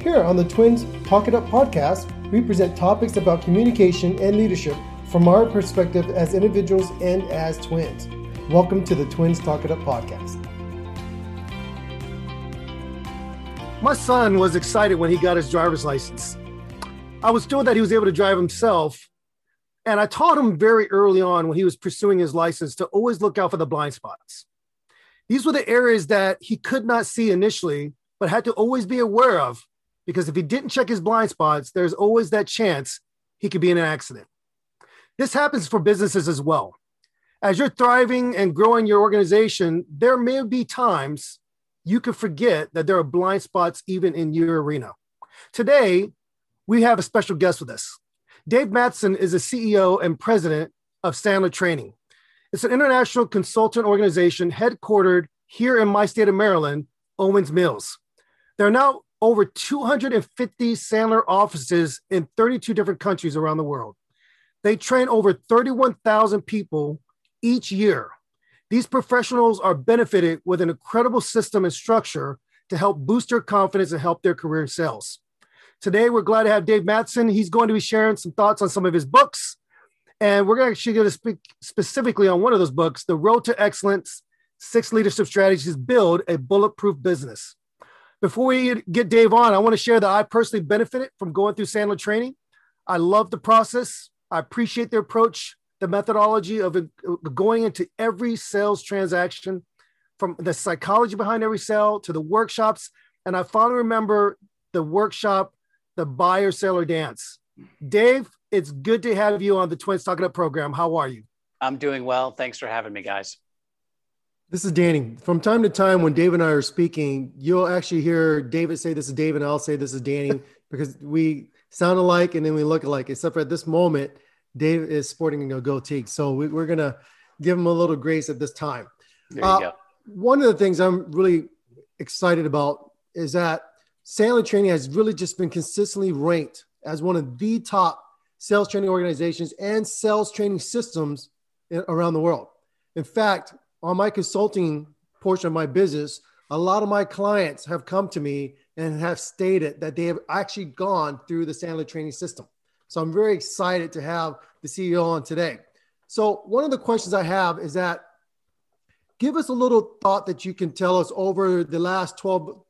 Here on the Twins Talk It Up podcast, we present topics about communication and leadership from our perspective as individuals and as twins. Welcome to the Twins Talk It Up podcast. My son was excited when he got his driver's license. I was thrilled that he was able to drive himself, and I taught him very early on when he was pursuing his license to always look out for the blind spots. These were the areas that he could not see initially, but had to always be aware of, because if he didn't check his blind spots, there's always that chance he could be in an accident. This happens for businesses as well. As you're thriving and growing your organization, there may be times you could forget that there are blind spots even in your arena. Today, we have a special guest with us. Dave Mattson is the CEO and president of Sandler Training. It's an international consultant organization headquartered here in my state of Maryland, Owings Mills. There are now over 250 Sandler offices in 32 different countries around the world. They train over 31,000 people each year. These professionals are benefited with an incredible system and structure to help boost their confidence and help their career in sales. Today, we're glad to have Dave Mattson. He's going to be sharing some thoughts on some of his books. And we're actually going to speak specifically on one of those books, The Road to Excellence, 6 Leadership Strategies, Build a Bulletproof Business. Before we get Dave on, I want to share that I personally benefited from going through Sandler Training. I love the process. I appreciate their approach, the methodology of going into every sales transaction, from the psychology behind every sale to the workshops. And I finally remember the workshop, the buyer-seller dance. Dave, it's good to have you on the Twins Talk It Up program. How are you? I'm doing well. Thanks for having me, guys. This is Danny. From time to time, when Dave and I are speaking, you'll actually hear David say, "This is Dave," and I'll say, "This is Danny," because we sound alike and then we look alike, except for at this moment, Dave is sporting a goatee. So we're going to give him a little grace at this time. There you go. One of the things I'm really excited about is that Sandler Training has really just been consistently ranked as one of the top sales training organizations and sales training systems around the world. In fact, on my consulting portion of my business, a lot of my clients have come to me and have stated that they have actually gone through the Sandler Training system. So I'm very excited to have the CEO on today. So one of the questions I have is that give us a little thought that you can tell us over the last 12,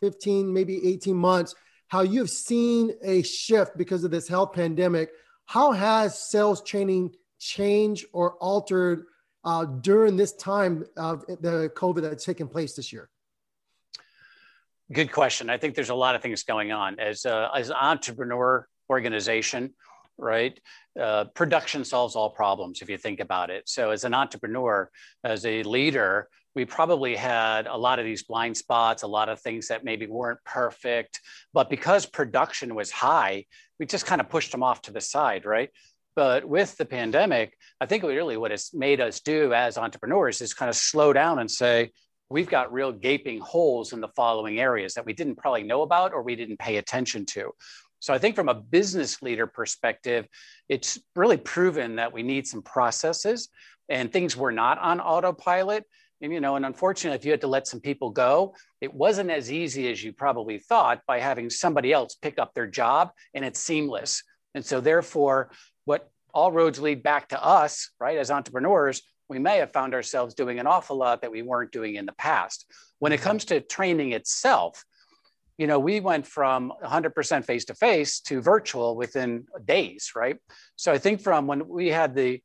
15, maybe 18 months, how you've seen a shift because of this health pandemic. How has sales training changed or altered during this time of the COVID that's taken place this year? Good question. I think there's a lot of things going on. As an entrepreneur organization, right? Production solves all problems if you think about it. So as an entrepreneur, as a leader, we probably had a lot of these blind spots, a lot of things that maybe weren't perfect, but because production was high, we just kind of pushed them off to the side, right? But with the pandemic, I think really what it's made us do as entrepreneurs is kind of slow down and say, we've got real gaping holes in the following areas that we didn't probably know about or we didn't pay attention to. So I think from a business leader perspective, it's really proven that we need some processes and things were not on autopilot. And, you know, and unfortunately, if you had to let some people go, it wasn't as easy as you probably thought by having somebody else pick up their job, and it's seamless. And so therefore, what all roads lead back to us, right? As entrepreneurs, we may have found ourselves doing an awful lot that we weren't doing in the past. When it comes to training itself, you know, we went from 100% face-to-face to virtual within days, right? So I think from when we had the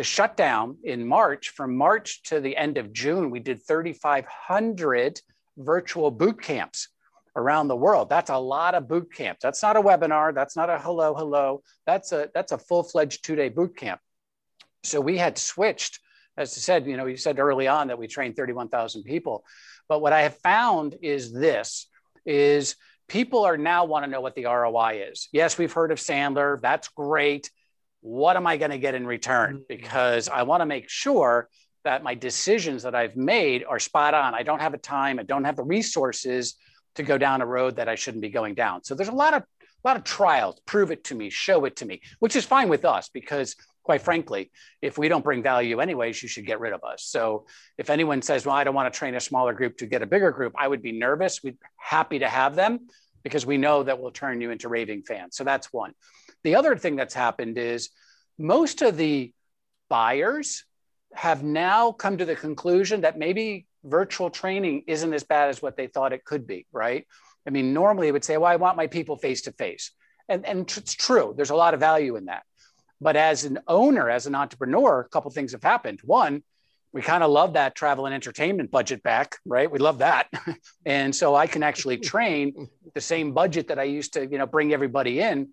shutdown in March, from March to the end of June, we did 3,500 virtual boot camps around the world. That's a lot of boot camps. That's not a webinar. That's not a hello. That's a full-fledged two-day boot camp. So we had switched, as I said, you know, you said early on that we trained 31,000 people. But what I have found is people are now want to know what the ROI is. Yes, we've heard of Sandler. That's great. What am I going to get in return? Because I want to make sure that my decisions that I've made are spot on. I don't have a time. I don't have the resources to go down a road that I shouldn't be going down. So there's a lot of trials, prove it to me, show it to me, which is fine with us because quite frankly, if we don't bring value anyways, you should get rid of us. So if anyone says, well, I don't want to train a smaller group to get a bigger group, I would be nervous. We'd be happy to have them because we know that we'll turn you into raving fans. So that's one. The other thing that's happened is most of the buyers have now come to the conclusion that maybe virtual training isn't as bad as what they thought it could be, right? I mean, normally it would say, well, I want my people face-to-face. And it's true. There's a lot of value in that. But as an owner, as an entrepreneur, a couple of things have happened. One, we kind of love that travel and entertainment budget back, right? We love that. And so I can actually train the same budget that I used to, bring everybody in.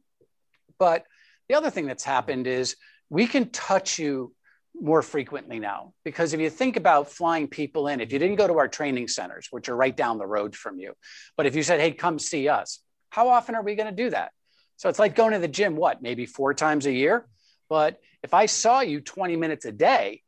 But the other thing that's happened is we can touch you more frequently now, because if you think about flying people in, if you didn't go to our training centers, which are right down the road from you, but if you said, hey, come see us, how often are we going to do that? So it's like going to the gym, maybe 4 times a year. But if I saw you 20 minutes a day,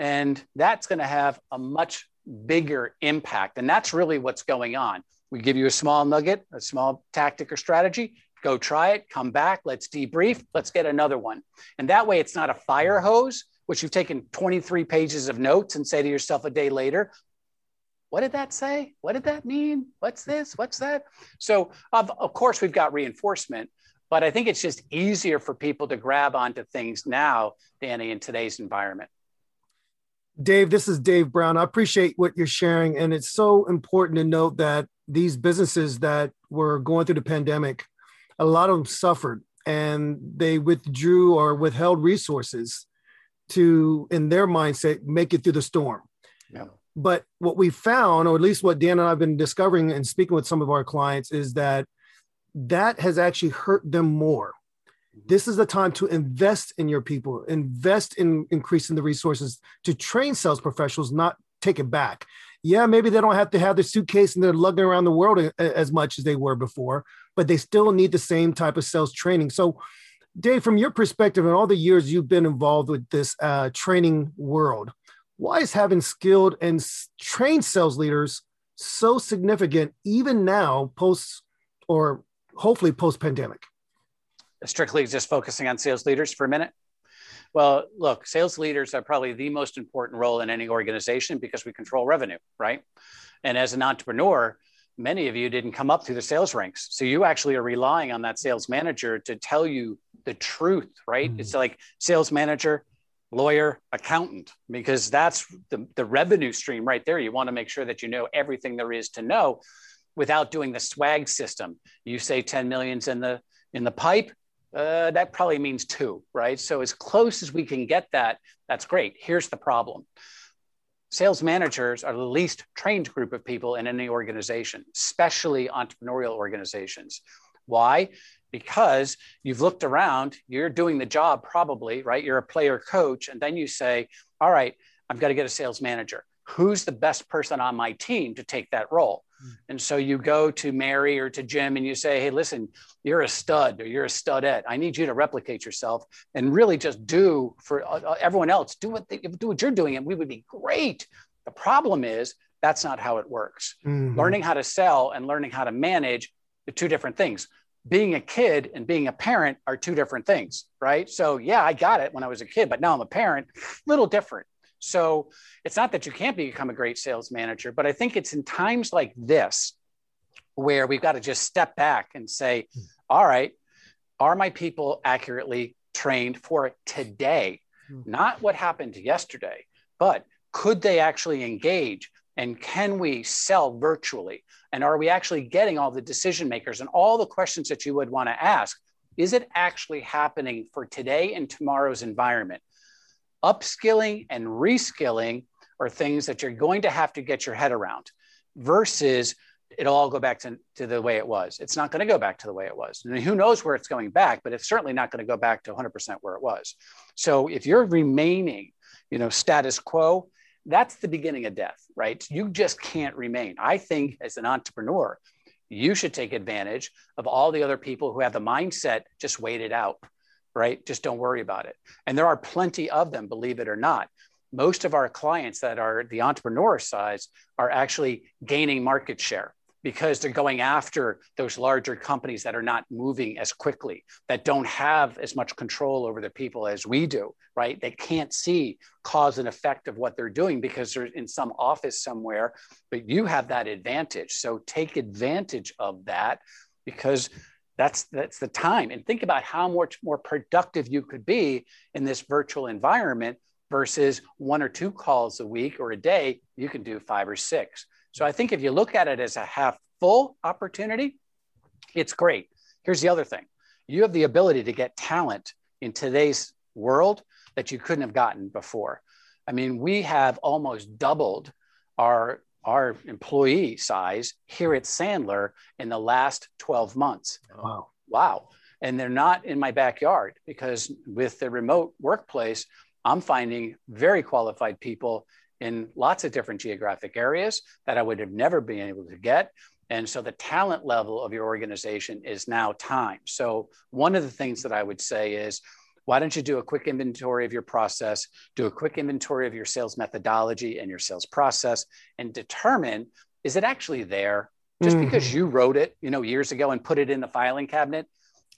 and that's going to have a much bigger impact. And that's really what's going on. We give you a small nugget, a small tactic or strategy, go try it, come back, let's debrief, let's get another one. And that way it's not a fire hose, which you've taken 23 pages of notes and say to yourself a day later, what did that say? What did that mean? What's this? What's that? So of course we've got reinforcement, but I think it's just easier for people to grab onto things now, Danny, in today's environment. Dave, this is Dave Brown. I appreciate what you're sharing. And it's so important to note that these businesses that were going through the pandemic, a lot of them suffered and they withdrew or withheld resources to, in their mindset, make it through the storm. Yeah. But what we found, or at least what Dan and I have been discovering and speaking with some of our clients, is that has actually hurt them more. This is the time to invest in your people, invest in increasing the resources to train sales professionals, not take it back. Yeah, maybe they don't have to have their suitcase and they're lugging around the world as much as they were before, but they still need the same type of sales training. So Dave, from your perspective and all the years you've been involved with this training world, why is having skilled and trained sales leaders so significant even now post or hopefully post-pandemic? Strictly just focusing on sales leaders for a minute. Well, look, sales leaders are probably the most important role in any organization because we control revenue, right? And as an entrepreneur, many of you didn't come up through the sales ranks. So you actually are relying on that sales manager to tell you the truth, right? Mm-hmm. It's like sales manager, lawyer, accountant, because that's the revenue stream right there. You want to make sure that you know everything there is to know without doing the swag system. You say 10 million's in the pipe, that probably means 2, right? So as close as we can get that, that's great. Here's the problem. Sales managers are the least trained group of people in any organization, especially entrepreneurial organizations. Why? Because you've looked around, you're doing the job probably, right? You're a player coach. And then you say, all right, I've got to get a sales manager. Who's the best person on my team to take that role? And so you go to Mary or to Jim and you say, hey, listen, you're a stud or you're a studette. I need you to replicate yourself and really just do for everyone else. Do what you're doing and we would be great. The problem is that's not how it works. Mm-hmm. Learning how to sell and learning how to manage are two different things. Being a kid and being a parent are two different things, right? So yeah, I got it when I was a kid, but now I'm a parent, little different. So it's not that you can't become a great sales manager, but I think it's in times like this where we've got to just step back and say, all right, are my people accurately trained for today? Not what happened yesterday, but could they actually engage? And can we sell virtually? And are we actually getting all the decision makers and all the questions that you would want to ask? Is it actually happening for today and tomorrow's environment? Upskilling and reskilling are things that you're going to get your head around versus it'll all go back to the way it was. It's not going to go back to the way it was. I mean, who knows where it's going back, but it's certainly not going to go back to 100% where it was. So if you're remaining, status quo, that's the beginning of death, right? You just can't remain. I think as an entrepreneur, you should take advantage of all the other people who have the mindset, just wait it out, right? Just don't worry about it. And there are plenty of them, believe it or not. Most of our clients that are the entrepreneur size are actually gaining market share because they're going after those larger companies that are not moving as quickly, that don't have as much control over the people as we do, right? They can't see cause and effect of what they're doing because they're in some office somewhere, but you have that advantage. So take advantage of that because that's the time. And think about how much more productive you could be in this virtual environment versus one or two calls a week or a day, you can do 5 or 6. So I think if you look at it as a half full opportunity, it's great. Here's the other thing. You have the ability to get talent in today's world that you couldn't have gotten before. I mean, we have almost doubled our employee size here at Sandler in the last 12 months. Wow. Wow. And they're not in my backyard because with the remote workplace, I'm finding very qualified people in lots of different geographic areas that I would have never been able to get. And so the talent level of your organization is now time. So one of the things that I would say is, why don't you do a quick inventory of your process, do a quick inventory of your sales methodology and your sales process, and determine, is it actually there? Just because you wrote it, years ago and put it in the filing cabinet,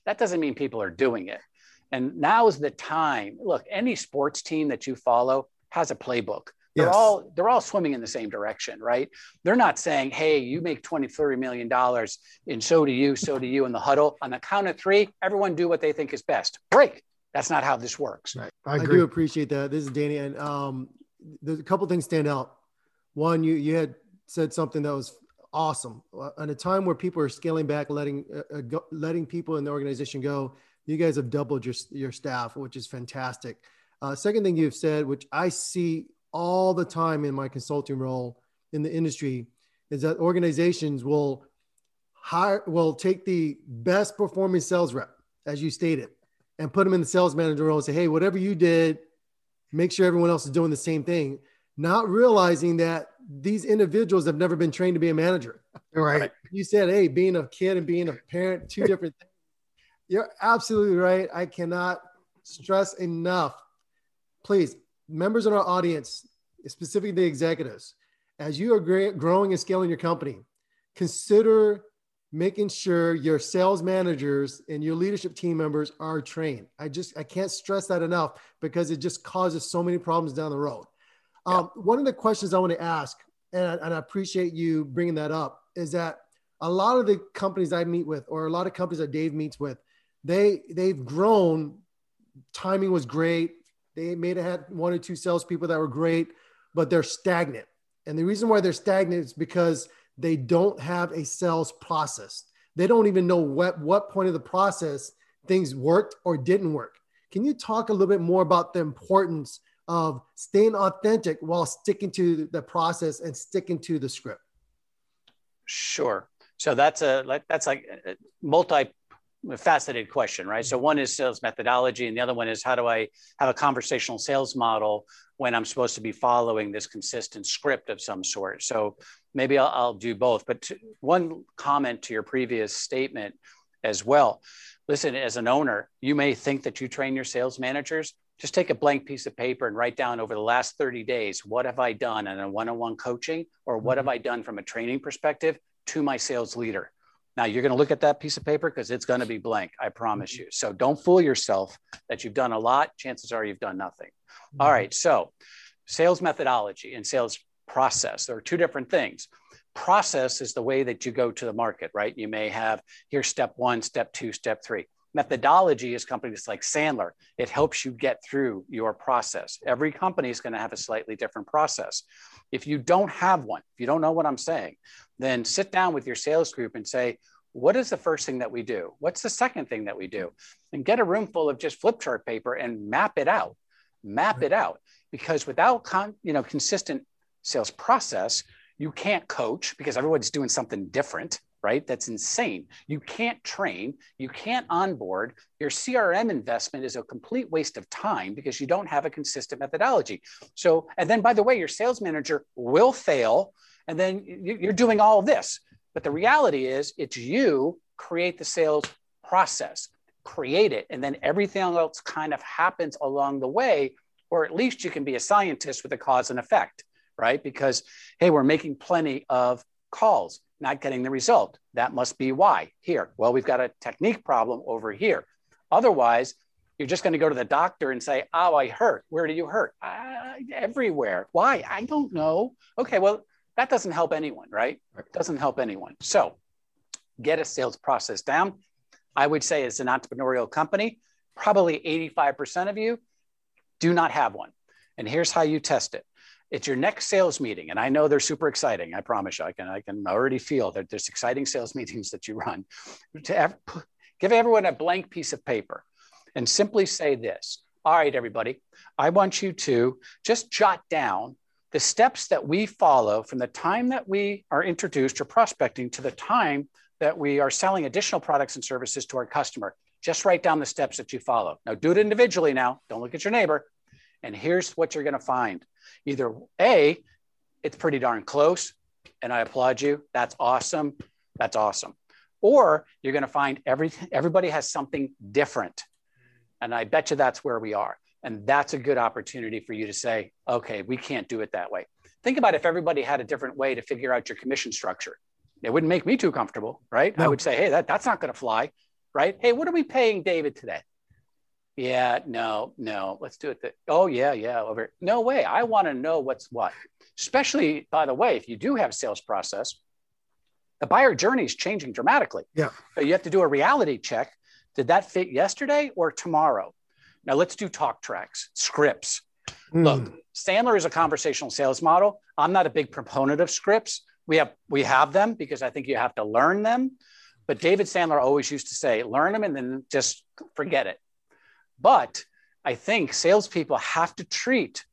that doesn't mean people are doing it. And now is the time. Look, any sports team that you follow has a playbook. Yes. They're all swimming in the same direction, right? They're not saying, hey, you make $20-30 million and so do you in the huddle. On the count of 3, everyone do what they think is best. Break. That's not how this works. Right. I do appreciate that. This is Danny. And there's a couple things stand out. One, you had said something that was awesome. At a time where people are scaling back, letting people in the organization go, you guys have doubled your staff, which is fantastic. Second thing you've said, which I see all the time in my consulting role in the industry, is that organizations will take the best performing sales rep, as you stated, and put them in the sales manager role and say, hey, whatever you did, make sure everyone else is doing the same thing, not realizing that these individuals have never been trained to be a manager. Right. You said, hey, being a kid and being a parent, two different things. You're absolutely right. I cannot stress enough. Please, members in our audience, specifically the executives, as you are growing and scaling your company, consider making sure your sales managers and your leadership team members are trained. I can't stress that enough because it just causes so many problems down the road. Yeah. One of the questions I want to ask, and I appreciate you bringing that up, is that a lot of the companies I meet with, or a lot of companies that Dave meets with, they've grown. Timing was great. They may have had 1 or 2 salespeople that were great, but they're stagnant. And the reason why they're stagnant is because they don't have a sales process. They don't even know what point of the process things worked or didn't work. Can you talk a little bit more about the importance of staying authentic while sticking to the process and sticking to the script? Sure. So that's like a multi-faceted question, right? So one is sales methodology, and the other one is, how do I have a conversational sales model when I'm supposed to be following this consistent script of some sort? So maybe I'll do both. But one comment to your previous statement as well. Listen, as an owner, you may think that you train your sales managers. Just take a blank piece of paper and write down, over the last 30 days, what have I done in a one-on-one coaching, or what have I done from a training perspective to my sales leader? Now, you're going to look at that piece of paper because it's going to be blank, I promise you. So don't fool yourself that you've done a lot. Chances are you've done nothing. Mm-hmm. All right. So sales methodology and sales process, there are two different things. Process is the way that you go to the market, right? You may have, here's step 1, step 2, step 3. Methodology is companies like Sandler. It helps you get through your process. Every company is going to have a slightly different process. If you don't have one, if you don't know what I'm saying, then sit down with your sales group and say, what is the first thing that we do? What's the second thing that we do? And get a room full of just flip chart paper and map it out. Because without consistent sales process, you can't coach because everyone's doing something different. Right? That's insane. You can't train, you can't onboard. Your CRM investment is a complete waste of time because you don't have a consistent methodology. So, and then by the way, your sales manager will fail. And then you're doing all this. But the reality is it's you create the sales process, create it, and then everything else kind of happens along the way, or at least you can be a scientist with a cause and effect, right? Because, hey, we're making plenty of calls, not getting the result. That must be why here. Well, we've got a technique problem over here. Otherwise, you're just going to go to the doctor and say, oh, I hurt. Where do you hurt? Everywhere. Why? I don't know. Okay, well, that doesn't help anyone, right? It doesn't help anyone. So get a sales process down. I would say as an entrepreneurial company, probably 85% of you do not have one. And here's how you test it. It's your next sales meeting. And I know they're super exciting. I promise you, I can already feel that there's exciting sales meetings that you run. Give everyone a blank piece of paper and simply say this. All right, everybody, I want you to just jot down the steps that we follow from the time that we are introduced or prospecting to the time that we are selling additional products and services to our customer. Just write down the steps that you follow. Now do it individually now. Don't look at your neighbor. And here's what you're going to find. Either A, it's pretty darn close, and I applaud you. That's awesome. That's awesome. Or you're going to find everybody has something different. And I bet you that's where we are. And that's a good opportunity for you to say, okay, we can't do it that way. Think about if everybody had a different way to figure out your commission structure. It wouldn't make me too comfortable, right? No. I would say, hey, that's not going to fly, right? Hey, what are we paying David today? Yeah, no, let's do it. Over. No way. I want to know what's what. Especially, by the way, if you do have a sales process, the buyer journey is changing dramatically. Yeah. So you have to do a reality check. Did that fit yesterday or tomorrow? Now let's do talk tracks, scripts. Look, Sandler is a conversational sales model. I'm not a big proponent of scripts. We have them because I think you have to learn them. But David Sandler always used to say, learn them and then just forget it. But I think salespeople have to treat,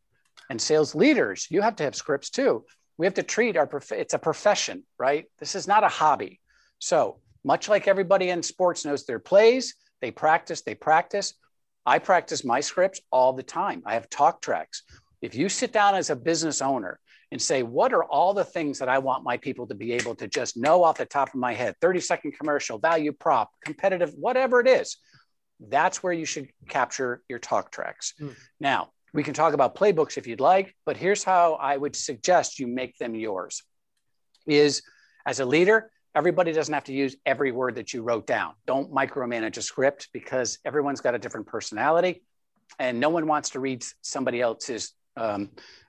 and sales leaders, you have to have scripts too. We have to treat it's a profession, right? This is not a hobby. So much like everybody in sports knows their plays, they practice. I practice my scripts all the time. I have talk tracks. If you sit down as a business owner and say, what are all the things that I want my people to be able to just know off the top of my head, 30-second commercial, value prop, competitive, whatever it is, that's where you should capture your talk tracks. Now, we can talk about playbooks if you'd like, but here's how I would suggest you make them yours. Is as a leader, everybody doesn't have to use every word that you wrote down. Don't micromanage a script because everyone's got a different personality and no one wants to read somebody else's,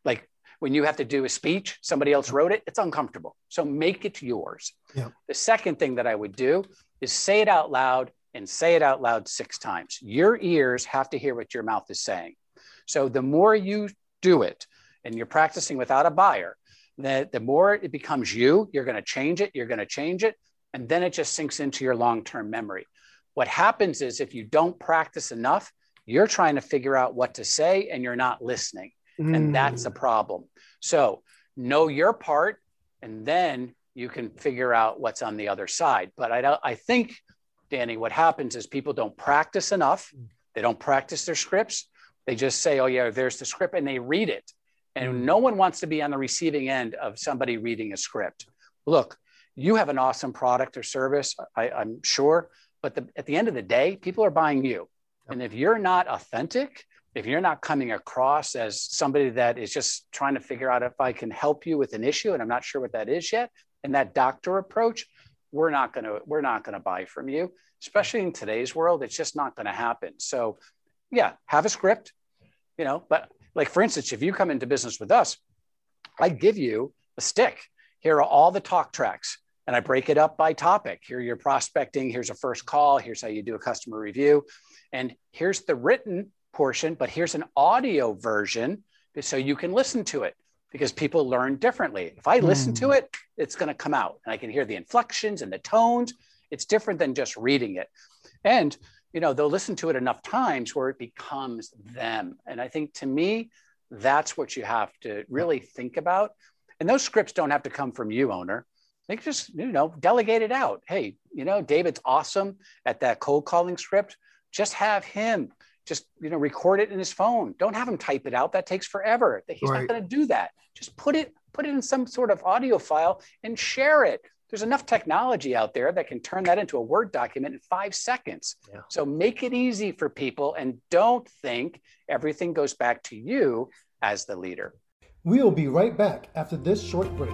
like when you have to do a speech, somebody else wrote it, it's uncomfortable. So make it yours. Yeah. The second thing that I would do is say it out loud and say it out loud 6 times. Your ears have to hear what your mouth is saying. So the more you do it and you're practicing without a buyer, the more it becomes you, you're going to change it. And then it just sinks into your long-term memory. What happens is if you don't practice enough, you're trying to figure out what to say and you're not listening. And that's a problem. So know your part, and then you can figure out what's on the other side. But I think, Danny, what happens is people don't practice enough. They don't practice their scripts. They just say, oh yeah, there's the script, and they read it. And no one wants to be on the receiving end of somebody reading a script. Look, you have an awesome product or service, I'm sure, but at the end of the day, people are buying you. And if you're not authentic, if you're not coming across as somebody that is just trying to figure out if I can help you with an issue, and I'm not sure what that is yet, and that doctor approach, we're not gonna buy from you, especially in today's world. It's just not gonna happen. So, yeah, have a script, but. Like, for instance, if you come into business with us, I give you a stick. Here are all the talk tracks, and I break it up by topic. Here you're prospecting. Here's a first call. Here's how you do a customer review. And here's the written portion, but here's an audio version so you can listen to it because people learn differently. If I listen to it, it's going to come out, and I can hear the inflections and the tones. It's different than just reading it. And they'll listen to it enough times where it becomes them. And I think to me, that's what you have to really think about. And those scripts don't have to come from you, owner. They just, delegate it out. Hey, David's awesome at that cold calling script. Just have him just, record it in his phone. Don't have him type it out. That takes forever. He's not going to do that. Just put it in some sort of audio file and share it. There's enough technology out there that can turn that into a Word document in 5 seconds. Yeah. So make it easy for people and don't think everything goes back to you as the leader. We'll be right back after this short break.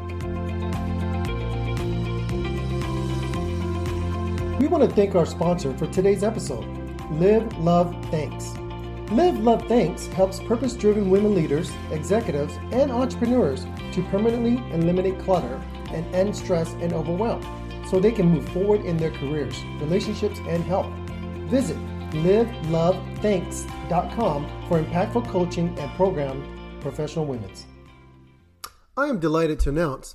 We want to thank our sponsor for today's episode, Live, Love, Thanks. Live, Love, Thanks helps purpose-driven women leaders, executives, and entrepreneurs to permanently eliminate clutter and end stress and overwhelm so they can move forward in their careers, relationships, and health. Visit livelovethanks.com for impactful coaching and program professional women's. I am delighted to announce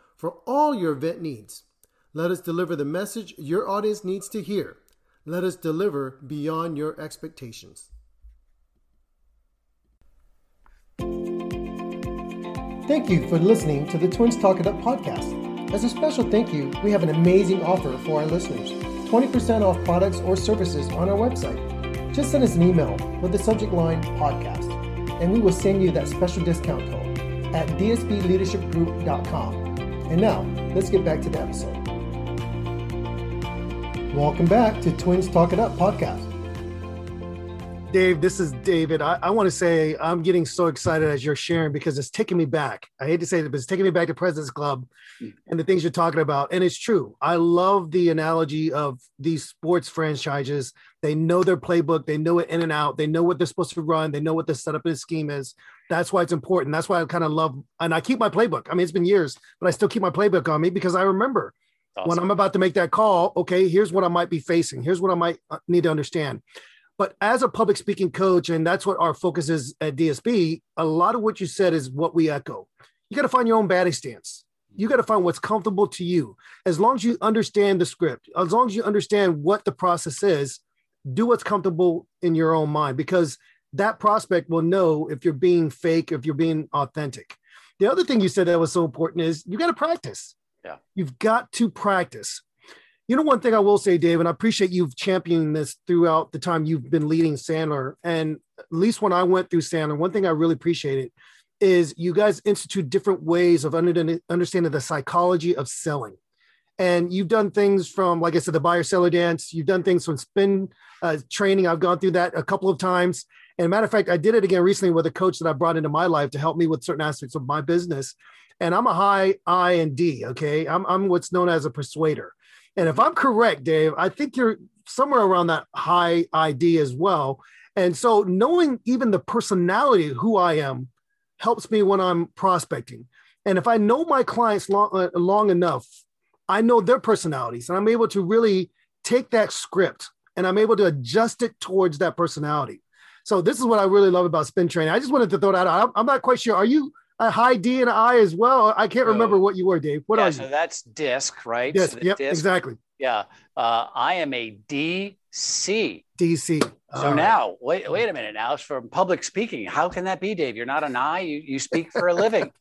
for all your event needs. Let us deliver the message your audience needs to hear. Let us deliver beyond your expectations. Thank you for listening to the Twins Talk It Up podcast. As a special thank you, we have an amazing offer for our listeners. 20% off products or services on our website. Just send us an email with the subject line podcast, and we will send you that special discount code at dsbleadershipgroup.com. And now, let's get back to the episode. Welcome back to Twins Talk It Up podcast. Dave, this is David. I want to say I'm getting so excited as you're sharing because it's taking me back. I hate to say it, but it's taking me back to President's Club and the things you're talking about. And it's true. I love the analogy of these sports franchises. They know their playbook. They know it in and out. They know what they're supposed to run. They know what the setup and the scheme is. That's why it's important. That's why I kind of love, and I keep my playbook. I mean, it's been years, but I still keep my playbook on me because I remember. Awesome. When I'm about to make that call, okay, here's what I might be facing. Here's what I might need to understand. But as a public speaking coach, and that's what our focus is at DSB, a lot of what you said is what we echo. You got to find your own batting stance. You got to find what's comfortable to you. As long as you understand the script, as long as you understand what the process is, do what's comfortable in your own mind, because that prospect will know if you're being fake, if you're being authentic. The other thing you said that was so important is you got to practice. Yeah. You've got to practice. You know, one thing I will say, Dave, and I appreciate you've championed this throughout the time you've been leading Sandler. And at least when I went through Sandler, one thing I really appreciated is you guys institute different ways of understanding the psychology of selling. And you've done things from, like I said, the buyer-seller dance. You've done things from SPIN training. I've gone through that a couple of times. And matter of fact, I did it again recently with a coach that I brought into my life to help me with certain aspects of my business. And I'm a high I and D, okay? I'm what's known as a persuader. And if I'm correct, Dave, I think you're somewhere around that high ID as well. And so knowing even the personality of who I am helps me when I'm prospecting. And if I know my clients long enough, I know their personalities, and I'm able to really take that script and I'm able to adjust it towards that personality. So this is what I really love about SPIN training. I just wanted to throw that out. I'm not quite sure. Are you a high D and I as well? I can't remember what you were, Dave. What are you? So that's DISC, right? Yes, so yep, DISC, exactly. Yeah. I am a DC. DC. So now, wait a minute now, it's from public speaking. How can that be, Dave? You're not an I, you speak for a living.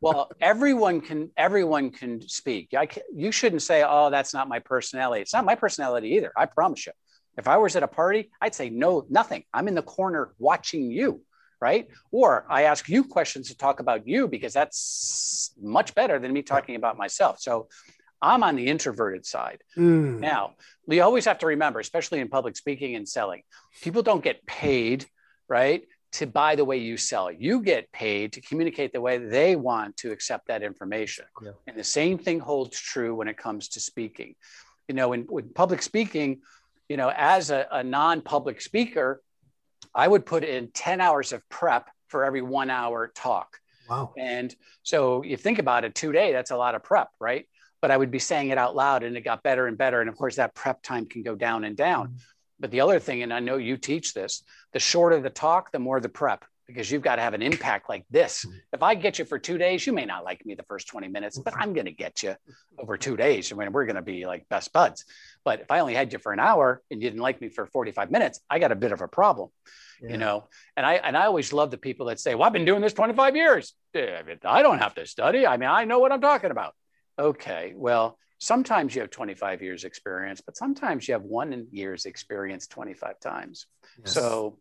Well, everyone can speak. You shouldn't say, oh, that's not my personality. It's not my personality either, I promise you. If I was at a party, I'd say no, nothing. I'm in the corner watching you. Right? Or I ask you questions to talk about you because that's much better than me talking about myself. So I'm on the introverted side. Now, we always have to remember, especially in public speaking and selling, people don't get paid, right, to buy the way you sell. You get paid to communicate the way they want to accept that information. Yeah. And the same thing holds true when it comes to speaking. You know, in public speaking, you know, as a non-public speaker, I would put in 10 hours of prep for every 1 hour talk. Wow. And so you think about it, 2 days, that's a lot of prep, right? But I would be saying it out loud, and it got better and better. And of course, that prep time can go down and down. Mm-hmm. But the other thing, and I know you teach this, the shorter the talk, the more the prep, because you've got to have an impact like this. Mm-hmm. If I get you for 2 days, you may not like me the first 20 minutes, but I'm going to get you over 2 days. I mean, we're going to be like best buds. But if I only had you for an hour and you didn't like me for 45 minutes, I got a bit of a problem, yeah. You know? And I always love the people that say, well, I've been doing this 25 years. I don't have to study. I mean, I know what I'm talking about. Okay, well, sometimes you have 25 years experience, but sometimes you have 1 year's experience 25 times. Yes. So,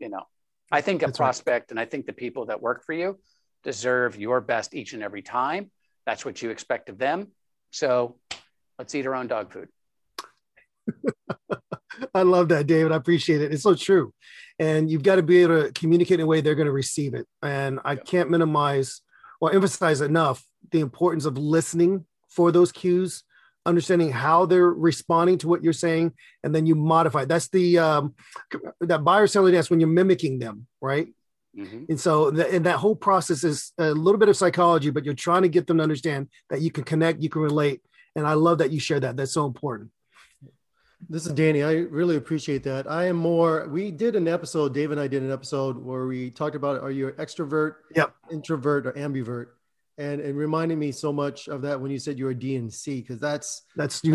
you know, I think a prospect, right. And I think the people that work for you deserve your best each and every time. That's what you expect of them. So let's eat our own dog food. I love that, David. I appreciate it. It's so true. And you've got to be able to communicate in a way they're going to receive it. And I can't minimize or emphasize enough the importance of listening for those cues, understanding how they're responding to what you're saying, and then you modify. That's the that buyer seller dance when you're mimicking them, right? Mm-hmm. And so, that whole process is a little bit of psychology, but you're trying to get them to understand that you can connect, you can relate, and I love that you share that. That's so important. This is Danny. I really appreciate that. We did an episode. Dave and I did an episode where we talked about, are you an extrovert, introvert, or ambivert? And it reminded me so much of that when you said you're a D&C, because that's who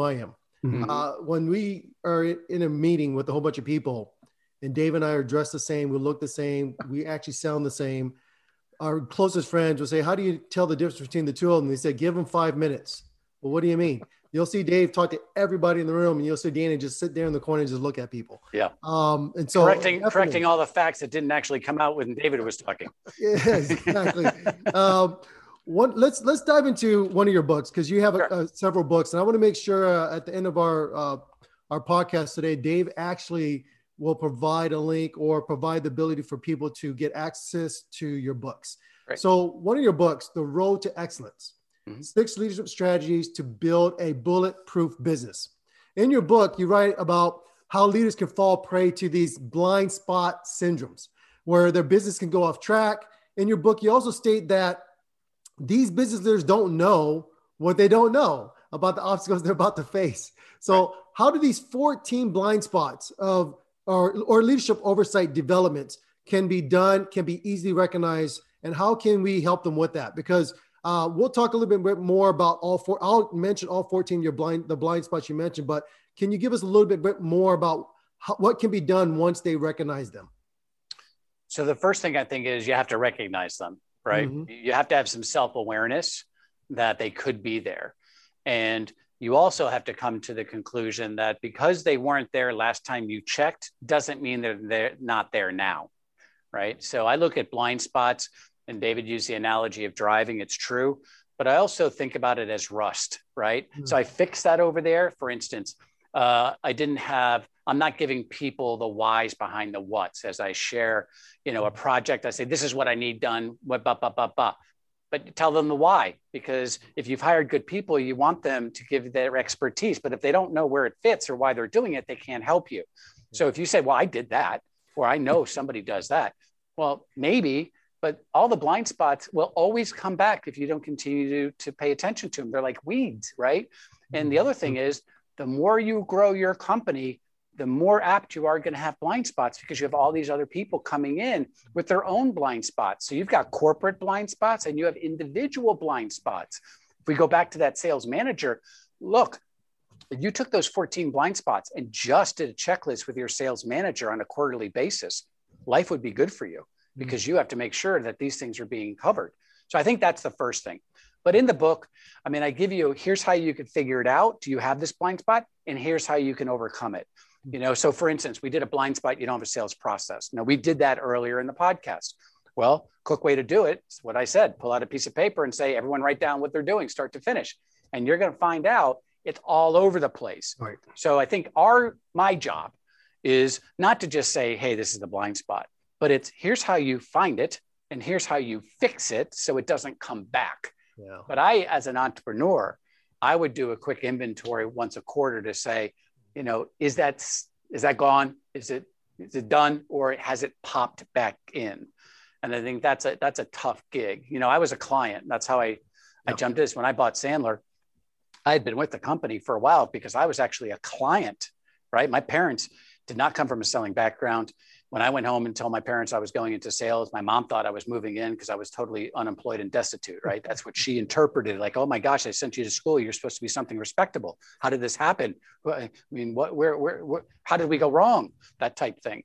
I am. Mm-hmm. When we are in a meeting with a whole bunch of people, and Dave and I are dressed the same, we look the same, we actually sound the same. Our closest friends will say, how do you tell the difference between the two of them? They said, give them 5 minutes. Well, what do you mean? You'll see Dave talk to everybody in the room, and you'll see Danny just sit there in the corner and just look at people. Yeah. And so correcting all the facts that didn't actually come out when David was talking. Yeah, exactly. Let's dive into one of your books, because you have several books, and I want to make sure at the end of our podcast today, Dave actually will provide a link or provide the ability for people to get access to your books. Right. So one of your books, The Road to Excellence. 6 leadership strategies to build a bulletproof business. In your book, you write about how leaders can fall prey to these blind spot syndromes where their business can go off track. In your book, you also state that these business leaders don't know what they don't know about the obstacles they're about to face. So how do these 14 blind spots of or leadership oversight developments can be easily recognized, and how can we help them with that? Because we'll talk a little bit more about all four. I'll mention all 14 the blind spots you mentioned, but can you give us a little bit more about what can be done once they recognize them? So the first thing I think is you have to recognize them, right? Mm-hmm. You have to have some self-awareness that they could be there. And you also have to come to the conclusion that because they weren't there last time you checked, doesn't mean they're not there now, right? So I look at blind spots. And David used the analogy of driving. It's true. But I also think about it as rust, right? Mm-hmm. So I fix that over there. For instance, I'm not giving people the whys behind the whats. As I share, you know, a project, I say, this is what I need done, but tell them the why, because if you've hired good people, you want them to give their expertise. But if they don't know where it fits or why they're doing it, they can't help you. Mm-hmm. So if you say, well, I did that, or I know somebody does that, well, maybe. But all the blind spots will always come back if you don't continue to pay attention to them. They're like weeds, right? And the other thing is, the more you grow your company, the more apt you are going to have blind spots, because you have all these other people coming in with their own blind spots. So you've got corporate blind spots and you have individual blind spots. If we go back to that sales manager, look, you took those 14 blind spots and just did a checklist with your sales manager on a quarterly basis, life would be good for you, because you have to make sure that these things are being covered. So I think that's the first thing. But in the book, I mean, I give you, here's how you can figure it out. Do you have this blind spot? And here's how you can overcome it. You know, so for instance, we did a blind spot, you don't have a sales process. Now, we did that earlier in the podcast. Well, quick way to do it is what I said, pull out a piece of paper and say, everyone write down what they're doing, start to finish. And you're going to find out it's all over the place. Right. So I think my job is not to just say, hey, this is the blind spot, but it's here's how you find it and here's how you fix it so it doesn't come back. Yeah. But I, as an entrepreneur, I would do a quick inventory once a quarter to say, you know, is that gone? Is it done? Or has it popped back in? And I think that's a tough gig. You know, I was a client. That's how I jumped this. When I bought Sandler, I had been with the company for a while because I was actually a client, right? My parents did not come from a selling background. When I went home and told my parents I was going into sales, my mom thought I was moving in because I was totally unemployed and destitute, right? That's what she interpreted. Like, oh my gosh, I sent you to school. You're supposed to be something respectable. How did this happen? I mean, where, how did we go wrong? That type thing.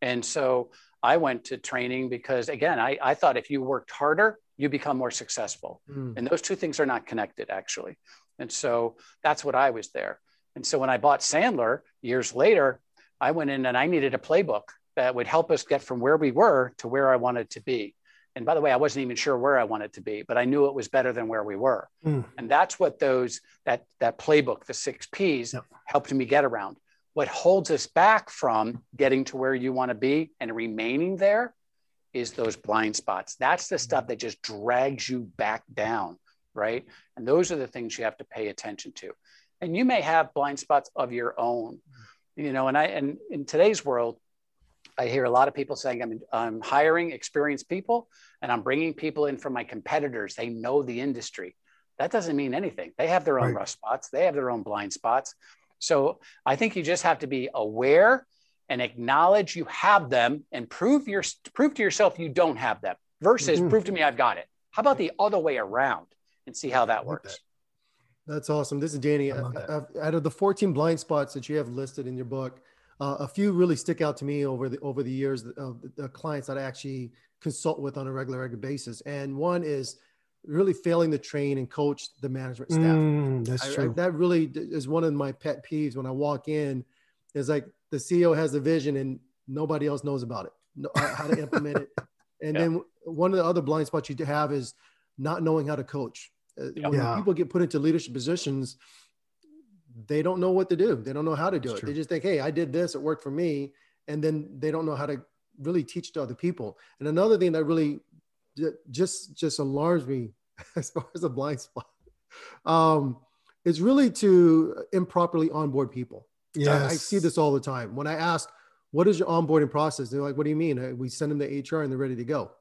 And so I went to training because, again, I thought if you worked harder, you become more successful. Mm. And those two things are not connected, actually. And so that's what I was there. And so when I bought Sandler years later, I went in and I needed a playbook that would help us get from where we were to where I wanted to be. And by the way, I wasn't even sure where I wanted to be, but I knew it was better than where we were. Mm. And that's what that playbook, the 6 Ps, helped me get around. What holds us back from getting to where you want to be and remaining there is those blind spots. That's the stuff that just drags you back down, right? And those are the things you have to pay attention to. And you may have blind spots of your own, you know, and in today's world, I hear a lot of people saying, I'm hiring experienced people and I'm bringing people in from my competitors. They know the industry. That doesn't mean anything. They have their own rough spots. They have their own blind spots. So I think you just have to be aware and acknowledge you have them and prove to yourself you don't have them versus prove to me I've got it. How about the other way around and see how that works? That's awesome. This is Danny. Out of the 14 blind spots that you have listed in your book, a few really stick out to me over the years of the clients that I actually consult with on a regular basis. And one is really failing to train and coach the management staff. That's true. That really is one of my pet peeves when I walk in. It's like the CEO has a vision and nobody else knows about it, how to implement it. And then one of the other blind spots you have is not knowing how to coach. When people get put into leadership positions, they don't know what to do. They don't know how to do it. They just think, hey, I did this, it worked for me. And then they don't know how to really teach to other people. And another thing that really just alarms me as far as a blind spot is really to improperly onboard people. Yes. I see this all the time. When I ask, what is your onboarding process? They're like, what do you mean? We send them to HR and they're ready to go.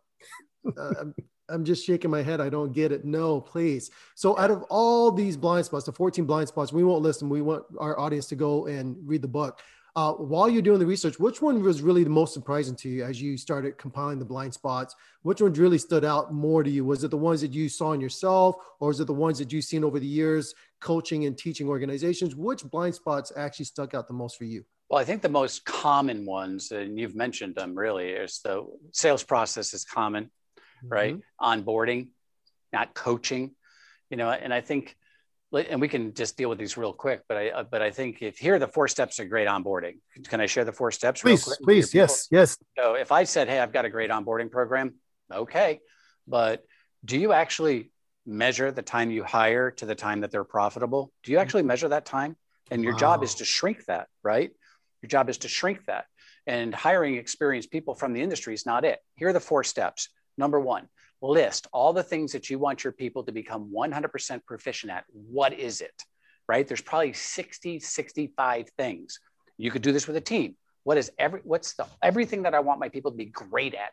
I'm just shaking my head. I don't get it. No, please. So out of all these blind spots, the 14 blind spots, we won't list them. We want our audience to go and read the book. While you're doing the research, which one was really the most surprising to you as you started compiling the blind spots? Which one really stood out more to you? Was it the ones that you saw in yourself, or is it the ones that you've seen over the years coaching and teaching organizations? Which blind spots actually stuck out the most for you? Well, I think the most common ones, and you've mentioned them really, is the sales process is common. Right? Onboarding, not coaching, you know, and I think, and we can just deal with these real quick, but I think if here are the 4 steps of great onboarding. Can I share the 4 steps? Please. Yes. So if I said, hey, I've got a great onboarding program. Okay. But do you actually measure the time you hire to the time that they're profitable? Do you actually measure that time? And your job is to shrink that, right? Your job is to shrink that, and hiring experienced people from the industry is not it. Here are the 4 steps. Number 1, list all the things that you want your people to become 100% proficient at. What is it, right? There's probably 60, 65 things. You could do this with a team. What's everything that I want my people to be great at?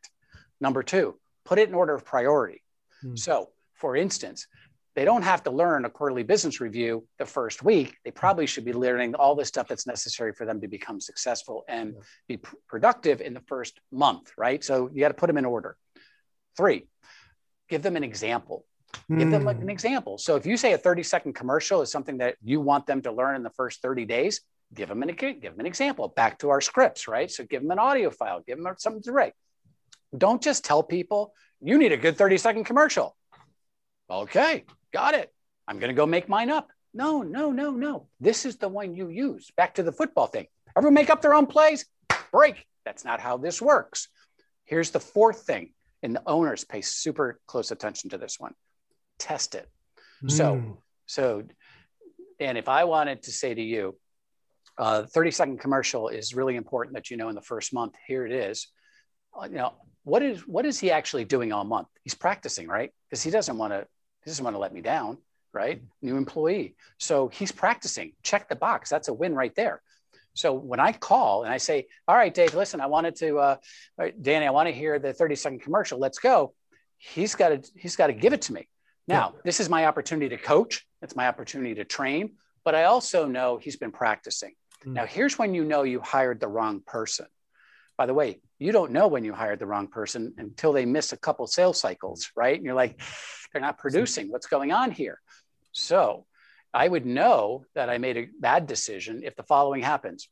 Number 2, put it in order of priority. So for instance, they don't have to learn a quarterly business review the first week. They probably should be learning all the stuff that's necessary for them to become successful and be productive in the first month, right? So you got to put them in order. 3, give them an example. Give them like an example. So if you say a 30-second commercial is something that you want them to learn in the first 30 days, give them an example. Back to our scripts, right? So give them an audio file, give them something to write. Don't just tell people you need a good 30-second commercial. Okay, got it. I'm going to go make mine up. No. This is the one you use. Back to the football thing. Everyone make up their own plays? Break. That's not how this works. Here's the 4th thing. And the owners pay super close attention to this one. Test it. So, and if I wanted to say to you, 30-second commercial is really important that you know in the first month. Here it is. You know, what is he actually doing all month? He's practicing, right? Because he doesn't want to let me down, right? New employee. So he's practicing. Check the box. That's a win right there. So when I call and I say, all right, Dave, listen, Danny, I want to hear the 30-second commercial. Let's go. He's got to give it to me. Now, this is my opportunity to coach. It's my opportunity to train, but I also know he's been practicing. Mm. Now, here's when you know you hired the wrong person. By the way, you don't know when you hired the wrong person until they miss a couple sales cycles, right? And you're like, they're not producing. What's going on here? So I would know that I made a bad decision if the following happens.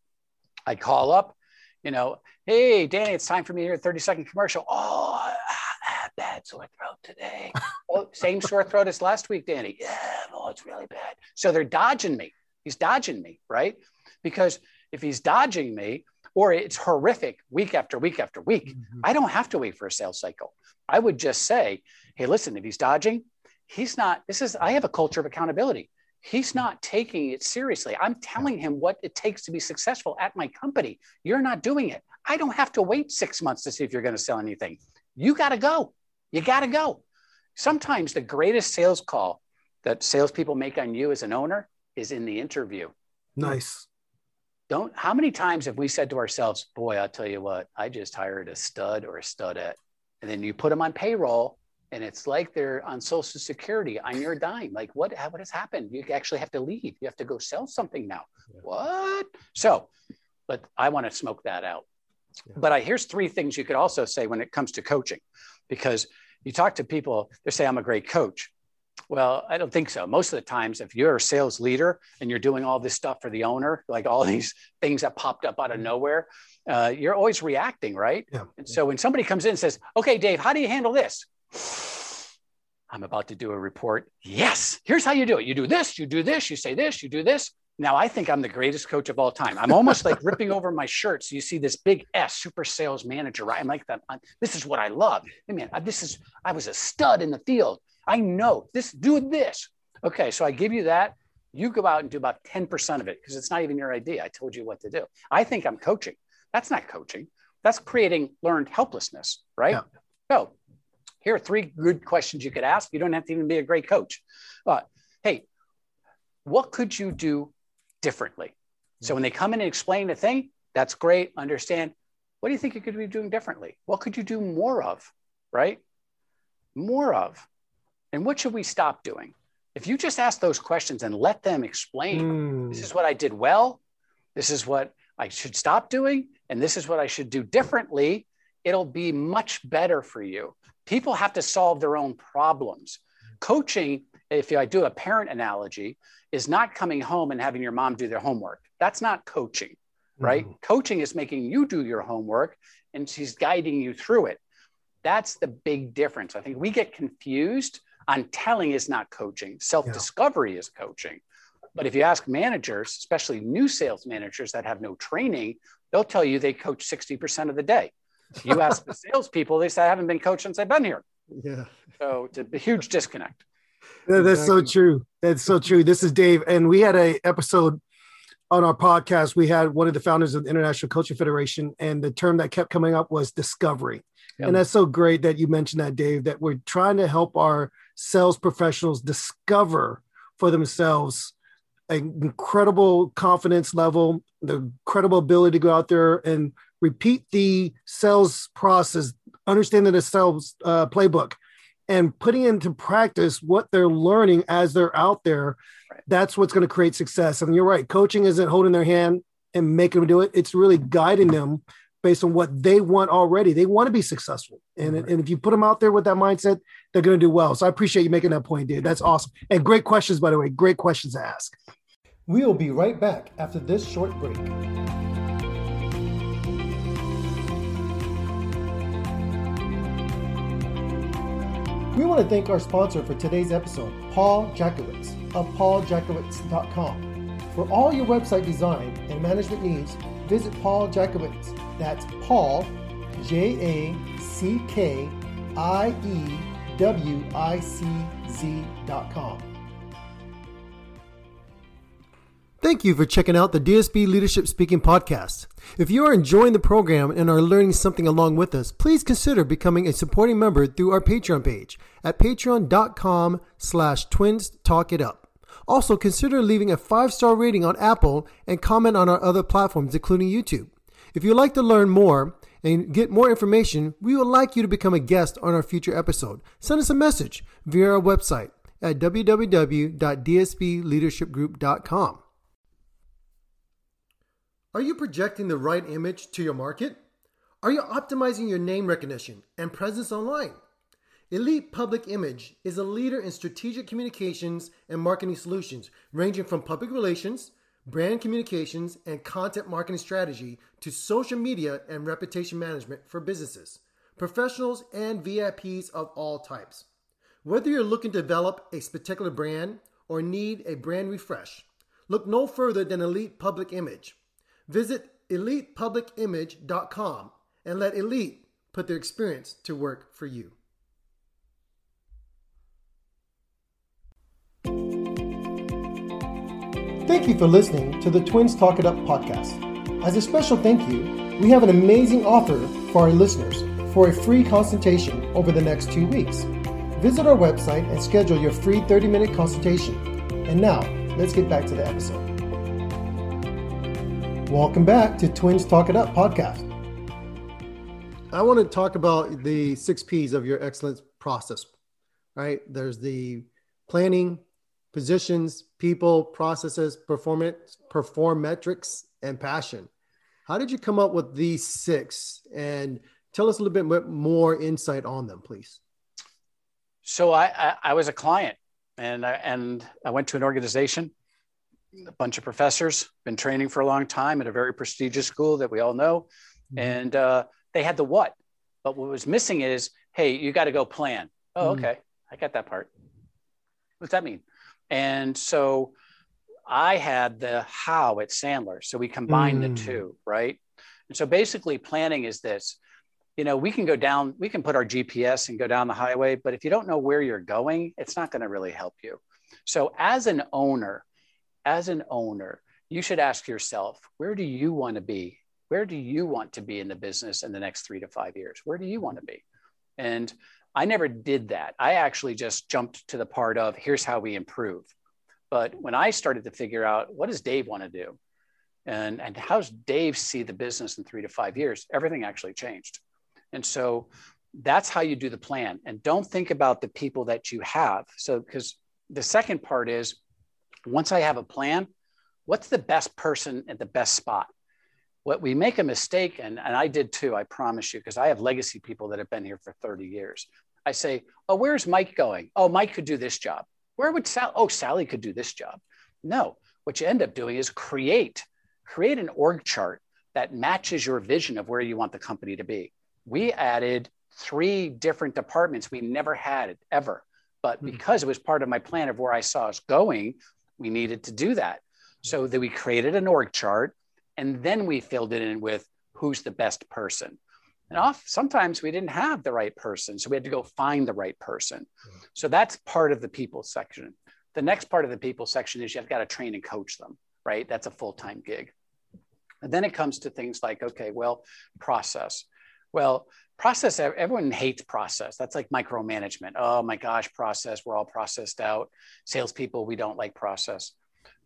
I call up, hey, Danny, it's time for me to hear a 30-second commercial. Oh, I had a bad sore throat today. Oh, same sore throat as last week, Danny. Yeah, oh, it's really bad. So they're dodging me. He's dodging me, right? Because if he's dodging me, or it's horrific week after week after week, mm-hmm. I don't have to wait for a sales cycle. I would just say, hey, listen, if he's dodging, I have a culture of accountability. He's not taking it seriously. I'm telling him what it takes to be successful at my company. You're not doing it. I don't have to wait 6 months to see if you're going to sell anything. You got to go. You got to go. Sometimes the greatest sales call that salespeople make on you as an owner is in the interview. Nice. How many times have we said to ourselves, boy, I'll tell you what, I just hired a stud or a studette. And then you put them on payroll and it's like they're on Social Security on your dime. Like what has happened? You actually have to leave. You have to go sell something now. Yeah. What? So, but I want to smoke that out. Yeah. But here's three things you could also say when it comes to coaching, because you talk to people, they say, I'm a great coach. Well, I don't think so. Most of the times, if you're a sales leader and you're doing all this stuff for the owner, like all these things that popped up out of nowhere, you're always reacting, right? Yeah. And so when somebody comes in and says, okay, Dave, how do you handle this? I'm about to do a report. Yes, here's how you do it. You do this, you do this, you say this, you do this. Now, I think I'm the greatest coach of all time. I'm almost like ripping over my shirt. So you see this big S, super sales manager, right? I'm like, this is what I love. Man, I was a stud in the field. I know this, do this. Okay, so I give you that. You go out and do about 10% of it because it's not even your idea. I told you what to do. I think I'm coaching. That's not coaching. That's creating learned helplessness, right? Yeah. So here are three good questions you could ask. You don't have to even be a great coach. Hey, what could you do differently? Mm-hmm. So when they come in and explain the thing, that's great. Understand. What do you think you could be doing differently? What could you do more of, right? More of. And what should we stop doing? If you just ask those questions and let them explain, this is what I did well, this is what I should stop doing, and this is what I should do differently, it'll be much better for you. People have to solve their own problems. Coaching, if I do a parent analogy, is not coming home and having your mom do their homework. That's not coaching, right? Coaching is making you do your homework, and she's guiding you through it. That's the big difference. I think we get confused on telling is not coaching. Self-discovery is coaching. But if you ask managers, especially new sales managers that have no training, they'll tell you they coach 60% of the day. You ask the salespeople, they say, I haven't been coached since I've been here. Yeah. So it's a huge disconnect. Yeah, that's so true. That's so true. This is Dave. And we had an episode on our podcast. We had one of the founders of the International Coaching Federation, and the term that kept coming up was discovery. Yep. And that's so great that you mentioned that, Dave, that we're trying to help our sales professionals discover for themselves an incredible confidence level, the incredible ability to go out there and repeat the sales process, understanding the sales playbook, and putting into practice what they're learning as they're out there. Right. That's what's going to create success. And you're right. Coaching isn't holding their hand and making them do it. It's really guiding them based on what they want already. They want to be successful. And if you put them out there with that mindset, they're going to do well. So I appreciate you making that point, dude. That's awesome. And great questions, by the way, great questions to ask. We'll be right back after this short break. We want to thank our sponsor for today's episode, Paul Jakowicz of pauljakowicz.com. For all your website design and management needs, visit Paul Jakowicz. That's Paul, JACKIEWICZ.com. Thank you for checking out the DSB Leadership Speaking Podcast. If you are enjoying the program and are learning something along with us, please consider becoming a supporting member through our Patreon page at patreon.com/Twins Talk It Up. Also, consider leaving a 5-star rating on Apple and comment on our other platforms, including YouTube. If you'd like to learn more and get more information, we would like you to become a guest on our future episode. Send us a message via our website at www.dsbleadershipgroup.com. Are you projecting the right image to your market? Are you optimizing your name recognition and presence online? Elite Public Image is a leader in strategic communications and marketing solutions, ranging from public relations, brand communications, and content marketing strategy to social media and reputation management for businesses, professionals, and VIPs of all types. Whether you're looking to develop a spectacular brand or need a brand refresh, look no further than Elite Public Image. Visit elitepublicimage.com and let Elite put their experience to work for you. Thank you for listening to the Twins Talk It Up podcast. As a special thank you, we have an amazing offer for our listeners for a free consultation over the next 2 weeks. Visit our website and schedule your free 30-minute consultation. And now, let's get back to the episode. Welcome back to Twins Talk It Up podcast. I want to talk about the 6 P's of your excellence process, right? There's the planning, positions, people, processes, performance metrics, and passion. How did you come up with these 6? And tell us a little bit more insight on them, please. So I was a client and I went to an organization, a bunch of professors, been training for a long time at a very prestigious school that we all know. Mm-hmm. And they had the what, but what was missing is, hey, you got to go plan. Oh, mm-hmm. Okay. I got that part. What's that mean? And so I had the how at Sandler. So we combined the two, right? And so basically planning is this, you know, we can put our GPS and go down the highway, but if you don't know where you're going, it's not going to really help you. So as an owner, you should ask yourself, where do you want to be? Where do you want to be in the business in the next 3 to 5 years? Where do you want to be? And I never did that. I actually just jumped to the part of here's how we improve. But when I started to figure out what does Dave want to do? And how does Dave see the business in 3 to 5 years? Everything actually changed. And so that's how you do the plan. And don't think about the people that you have. So, because the second part is, once I have a plan, what's the best person at the best spot? What we make a mistake, and I did too, I promise you, because I have legacy people that have been here for 30 years. I say, oh, where's Mike going? Oh, Mike could do this job. Where would Sally? Oh, Sally could do this job. No, what you end up doing is create an org chart that matches your vision of where you want the company to be. We added 3 different departments we never had it ever, but because it was part of my plan of where I saw us going, we needed to do that. So that we created an org chart and then we filled it in with who's the best person. And sometimes we didn't have the right person. So we had to go find the right person. So that's part of the people section. The next part of the people section is you've got to train and coach them, right? That's a full-time gig. And then it comes to things like, okay, well, process. Well, process, everyone hates process. That's like micromanagement. Oh my gosh, process, we're all processed out. Salespeople, we don't like process.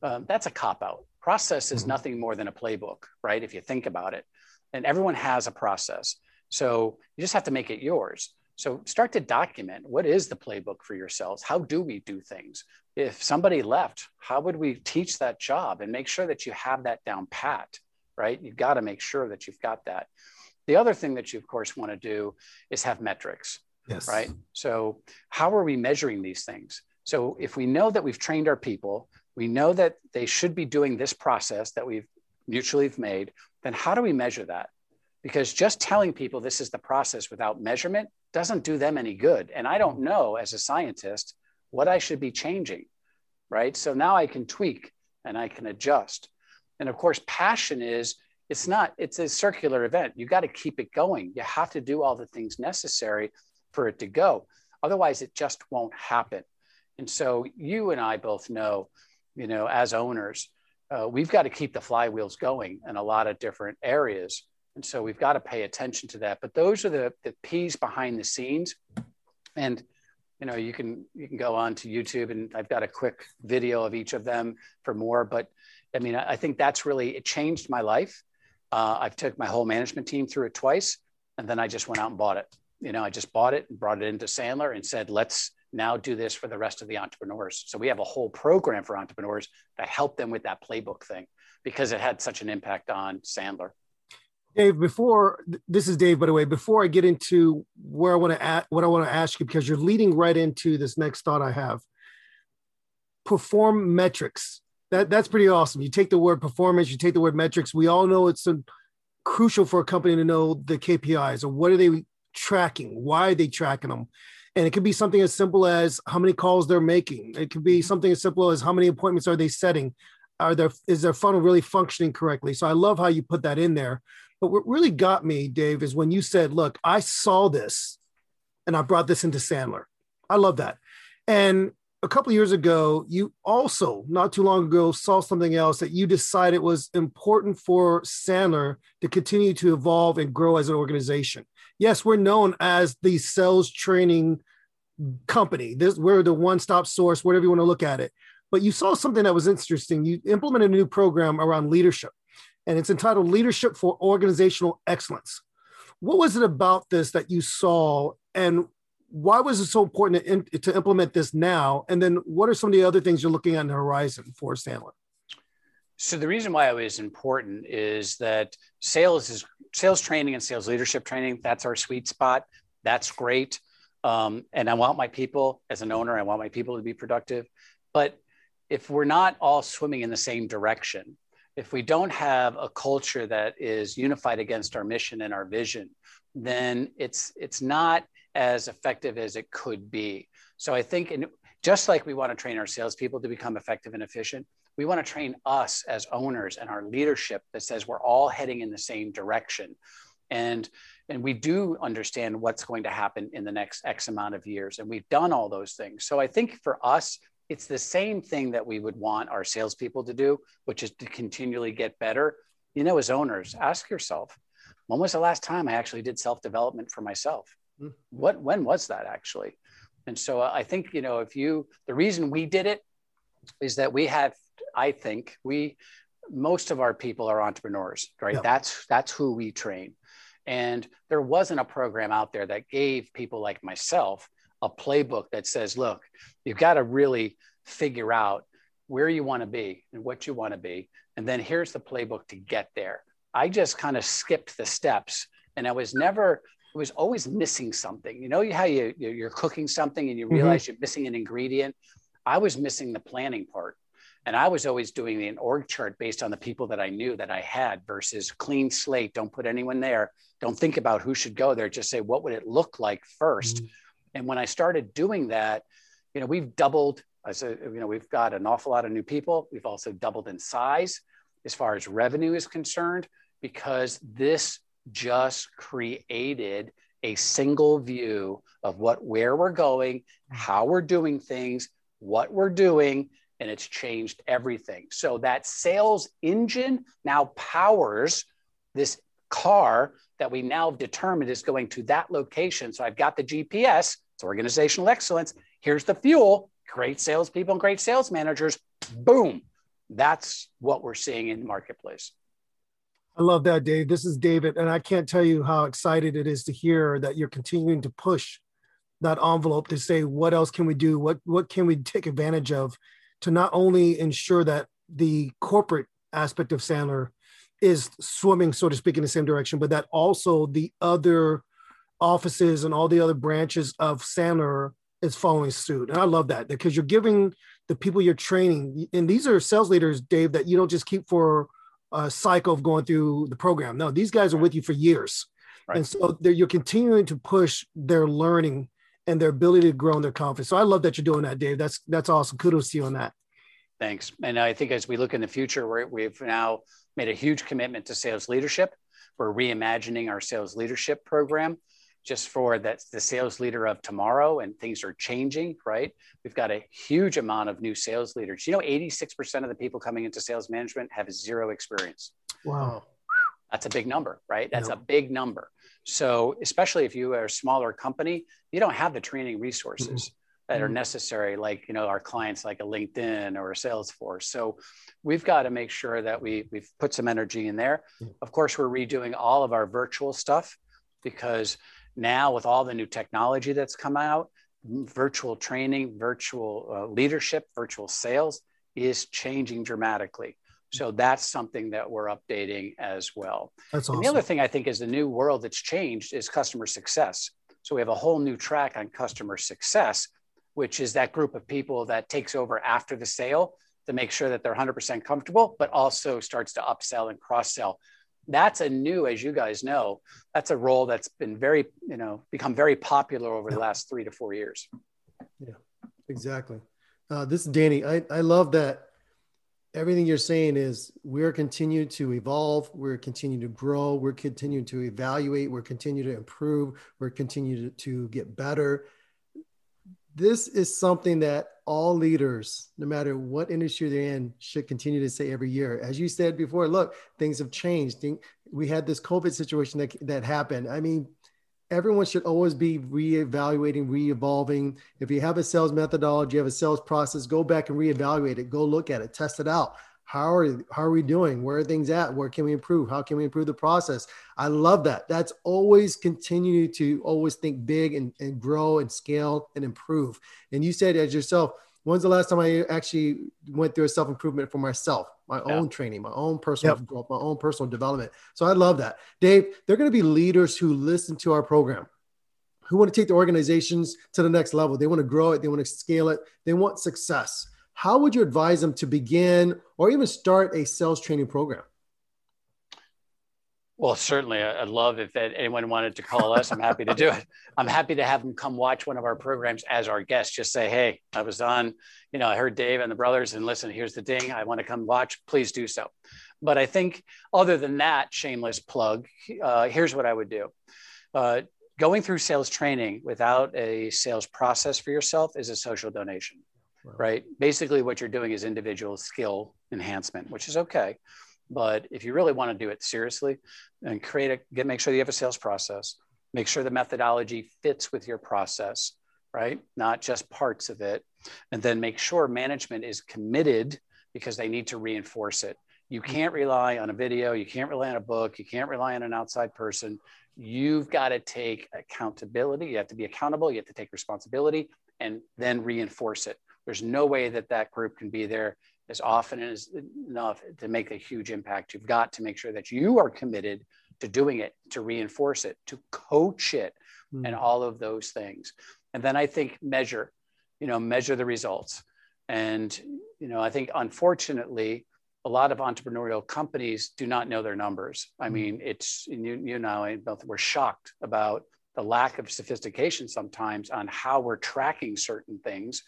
That's a cop-out. Process is nothing more than a playbook, right? If you think about it. And everyone has a process. So you just have to make it yours. So start to document what is the playbook for yourselves? How do we do things? If somebody left, how would we teach that job and make sure that you have that down pat, right? You've got to make sure that you've got that. The other thing that you, of course, want to do is have metrics, yes, right? So how are we measuring these things? So if we know that we've trained our people, we know that they should be doing this process that we've mutually made, then how do we measure that? Because just telling people this is the process without measurement doesn't do them any good. And I don't know as a scientist what I should be changing, right? So now I can tweak and I can adjust. And of course, passion is, it's a circular event. You got to keep it going. You have to do all the things necessary for it to go. Otherwise, it just won't happen. And so you and I both know, you know, as owners, we've got to keep the flywheels going in a lot of different areas. And so we've got to pay attention to that. But those are the P's behind the scenes. And, you know, you can go on to YouTube, and I've got a quick video of each of them for more. But I mean, I think that's really, it changed my life. I've took my whole management team through it twice. And then I just went out and bought it. You know, I just bought it and brought it into Sandler and said, let's now do this for the rest of the entrepreneurs. So we have a whole program for entrepreneurs to help them with that playbook thing, because it had such an impact on Sandler. Dave, before, this is Dave, by the way, before I get into where I want to add, what I want to ask you, because you're leading right into this next thought I have. Perform metrics. That's pretty awesome. You take the word performance, you take the word metrics. We all know it's crucial for a company to know the KPIs, or what are they tracking? Why are they tracking them? And it could be something as simple as how many calls they're making. It could be something as simple as how many appointments are they setting? Is their funnel really functioning correctly? So I love how you put that in there. But what really got me, Dave, is when you said, look, I saw this and I brought this into Sandler. I love that. And a couple of years ago, you also, not too long ago, saw something else that you decided was important for Sandler to continue to evolve and grow as an organization. Yes, we're known as the sales training company. We're the one-stop source, whatever you want to look at it. But you saw something that was interesting. You implemented a new program around leadership, and it's entitled Leadership for Organizational Excellence. What was it about this that you saw, and why was it so important to implement this now? And then what are some of the other things you're looking at on the horizon for Sandler? So the reason why it was important is that sales training and sales leadership training, that's our sweet spot. That's great. And I want my people, as an owner, I want my people to be productive. But if we're not all swimming in the same direction, if we don't have a culture that is unified against our mission and our vision, then it's not as effective as it could be. So I think, just like we want to train our salespeople to become effective and efficient, we want to train us as owners and our leadership that says we're all heading in the same direction. And we do understand what's going to happen in the next X amount of years. And we've done all those things. So I think for us, it's the same thing that we would want our salespeople to do, which is to continually get better. You know, as owners, ask yourself, when was the last time I actually did self-development for myself? When was that actually? And so I think, you know, the reason we did it is that most of our people are entrepreneurs, right? Yeah. That's who we train. And there wasn't a program out there that gave people like myself a playbook that says, look, you've got to really figure out where you want to be and what you want to be. And then here's the playbook to get there. I just kind of skipped the steps, and it was always missing something. You know how you're cooking something and you realize you're missing an ingredient? I was missing the planning part. And I was always doing an org chart based on the people that I knew that I had versus clean slate. Don't put anyone there. Don't think about who should go there. Just say, what would it look like first? Mm-hmm. And when I started doing that, you know, we've doubled. I said, you know, we've got an awful lot of new people. We've also doubled in size as far as revenue is concerned, because this just created a single view of where we're going, how we're doing things, what we're doing, and it's changed everything. So that sales engine now powers this car that we now have determined is going to that location. So I've got the GPS, it's organizational excellence. Here's the fuel, great salespeople and great sales managers. Boom. That's what we're seeing in the marketplace. I love that, Dave. This is David, and I can't tell you how excited it is to hear that you're continuing to push that envelope to say, what else can we do? What can we take advantage of to not only ensure that the corporate aspect of Sandler is swimming, so to speak, in the same direction, but that also the other offices and all the other branches of Sandler is following suit. And I love that, because you're giving the people you're training, and these are sales leaders, Dave, that you don't just keep for a cycle of going through the program. No, these guys are with you for years. Right. And so you're continuing to push their learning and their ability to grow in their confidence. So I love that you're doing that, Dave. That's awesome. Kudos to you on that. Thanks. And I think as we look in the future, we've now made a huge commitment to sales leadership. We're reimagining our sales leadership program. just for that's the sales leader of tomorrow, and things are changing, right? We've got a huge amount of new sales leaders. You know, 86% of the people coming into sales management have zero experience. Wow. That's a big number, right? That's a big number. So especially if you are a smaller company, you don't have the training resources that are necessary, like, you know, our clients, like a LinkedIn or a Salesforce. So we've got to make sure that we've put some energy in there. Of course, we're redoing all of our virtual stuff, because now with all the new technology that's come out, virtual training, virtual leadership, virtual sales is changing dramatically. So that's something that we're updating as well. That's awesome. And the other thing I think is the new world that's changed is customer success. So we have a whole new track on customer success, which is that group of people that takes over after the sale to make sure that they're 100% comfortable, but also starts to upsell and cross-sell. That's a new, as you guys know, that's a role that's been very, you know, become very popular over the last 3 to 4 years. Yeah, exactly. This is Danny. I love that. Everything you're saying is we're continuing to evolve. We're continuing to grow. We're continuing to evaluate. We're continuing to improve. We're continuing to get better. This is something that all leaders, no matter what industry they're in, should continue to say every year. As you said before, look, things have changed. We had this COVID situation that happened. I mean, everyone should always be reevaluating, re-evolving. If you have a sales methodology, you have a sales process, go back and reevaluate it. Go look at it, test it out. How are we doing? Where are things at? Where can we improve? How can we improve the process? I love that. That's always continue to always think big and grow and scale and improve. And you said as yourself, when's the last time I actually went through a self-improvement for myself, my own training, my own personal growth, my own personal development. So I love that. Dave, there are going to be leaders who listen to our program, who want to take the organizations to the next level. They want to grow it. They want to scale it. They want success. How would you advise them to begin or even start a sales training program? Well, certainly. I'd love if anyone wanted to call us. I'm happy to do it. I'm happy to have them come watch one of our programs as our guest. Just say, hey, I was on, you know, I heard Dave and the brothers, and listen, here's the ding. I want to come watch. Please do so. But I think other than that, shameless plug, here's what I would do. Going through sales training without a sales process for yourself is a social donation. Right? Basically what you're doing is individual skill enhancement, which is okay. But if you really want to do it seriously and make sure that you have a sales process, make sure the methodology fits with your process, right? Not just parts of it. And then make sure management is committed, because they need to reinforce it. You can't rely on a video. You can't rely on a book. You can't rely on an outside person. You've got to take accountability. You have to be accountable. You have to take responsibility and then reinforce it. There's no way that group can be there as often as enough to make a huge impact. You've got to make sure that you are committed to doing it, to reinforce it, to coach it, and all of those things. And then I think measure the results. And, you know, I think unfortunately, a lot of entrepreneurial companies do not know their numbers. I mean, we're shocked about the lack of sophistication sometimes on how we're tracking certain things.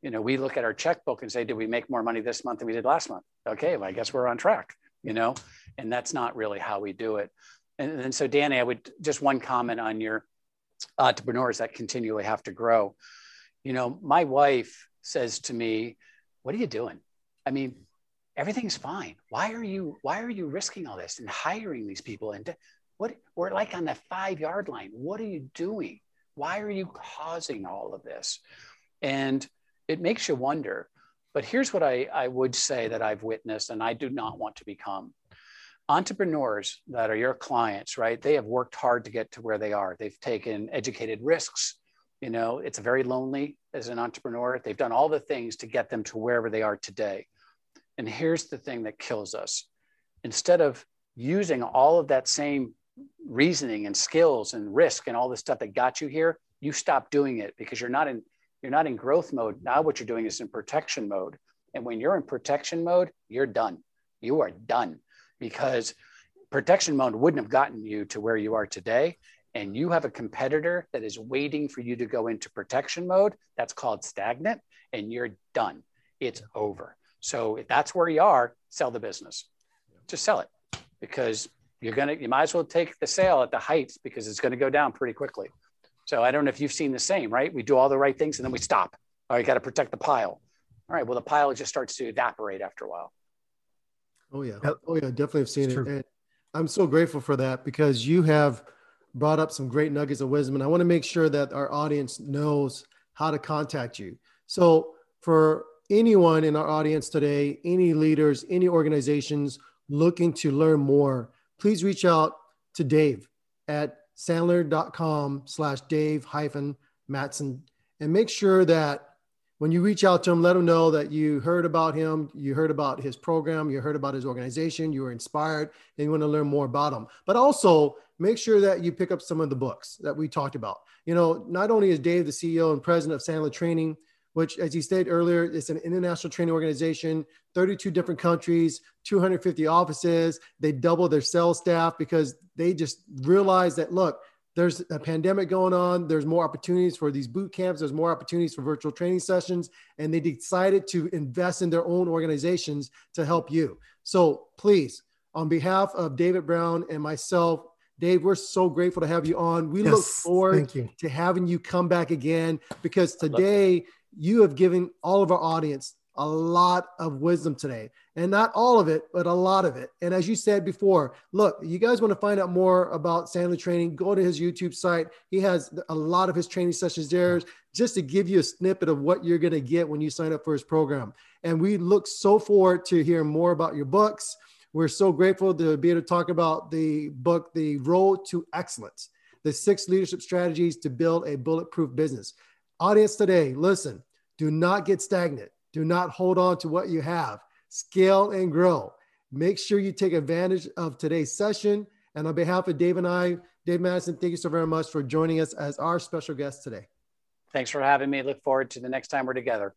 You know, we look at our checkbook and say, did we make more money this month than we did last month? Okay, well, I guess we're on track, you know, and that's not really how we do it. And so, Danny, I would just one comment on your entrepreneurs that continually have to grow. You know, my wife says to me, what are you doing? I mean, everything's fine. Why are you risking all this and hiring these people? And we're like on the 5-yard line. What are you doing? Why are you causing all of this? And it makes you wonder, but here's what I would say that I've witnessed and I do not want to become. Entrepreneurs that are your clients, right? They have worked hard to get to where they are. They've taken educated risks. You know, it's very lonely as an entrepreneur. They've done all the things to get them to wherever they are today. And here's the thing that kills us. Instead of using all of that same reasoning and skills and risk and all the stuff that got you here, you stop doing it because you're not in growth mode. Now what you're doing is in protection mode. And when you're in protection mode, you're done. You are done, because protection mode wouldn't have gotten you to where you are today. And you have a competitor that is waiting for you to go into protection mode. That's called stagnant, and you're done. It's over. So if that's where you are, sell the business. Just sell it, because you might as well take the sale at the heights because it's going to go down pretty quickly. So I don't know if you've seen the same, right? We do all the right things and then we stop. All right, got to protect the pile. All right, well, the pile just starts to evaporate after a while. Oh, yeah. Oh, yeah, definitely have seen it. And I'm so grateful for that because you have brought up some great nuggets of wisdom. And I want to make sure that our audience knows how to contact you. So for anyone in our audience today, any leaders, any organizations looking to learn more, please reach out to Dave at sandler.com/Dave-Mattson. And make sure that when you reach out to him, let him know that you heard about him, you heard about his program, you heard about his organization, you were inspired, and you want to learn more about him. But also make sure that you pick up some of the books that we talked about. You know, not only is Dave the CEO and president of Sandler Training, which, as he stated earlier, it's an international training organization, 32 different countries, 250 offices. They double their sales staff because they just realize that, look, there's a pandemic going on. There's more opportunities for these boot camps. There's more opportunities for virtual training sessions. And they decided to invest in their own organizations to help you. So please, on behalf of David Brown and myself, Dave, we're so grateful to have you on. We look forward to having you come back again because today you have given all of our audience a lot of wisdom today, and not all of it, but a lot of it. And as you said before, look, you guys want to find out more about Sandler Training, go to his YouTube site. He has a lot of his training sessions there just to give you a snippet of what you're going to get when you sign up for his program. And we look so forward to hearing more about your books. We're so grateful to be able to talk about the book, The Road to Excellence, the 6 leadership strategies to build a bulletproof business. Audience today, listen, do not get stagnant. Do not hold on to what you have. Scale and grow. Make sure you take advantage of today's session. And on behalf of Dave and I, Dave Mattson, thank you so very much for joining us as our special guest today. Thanks for having me. Look forward to the next time we're together.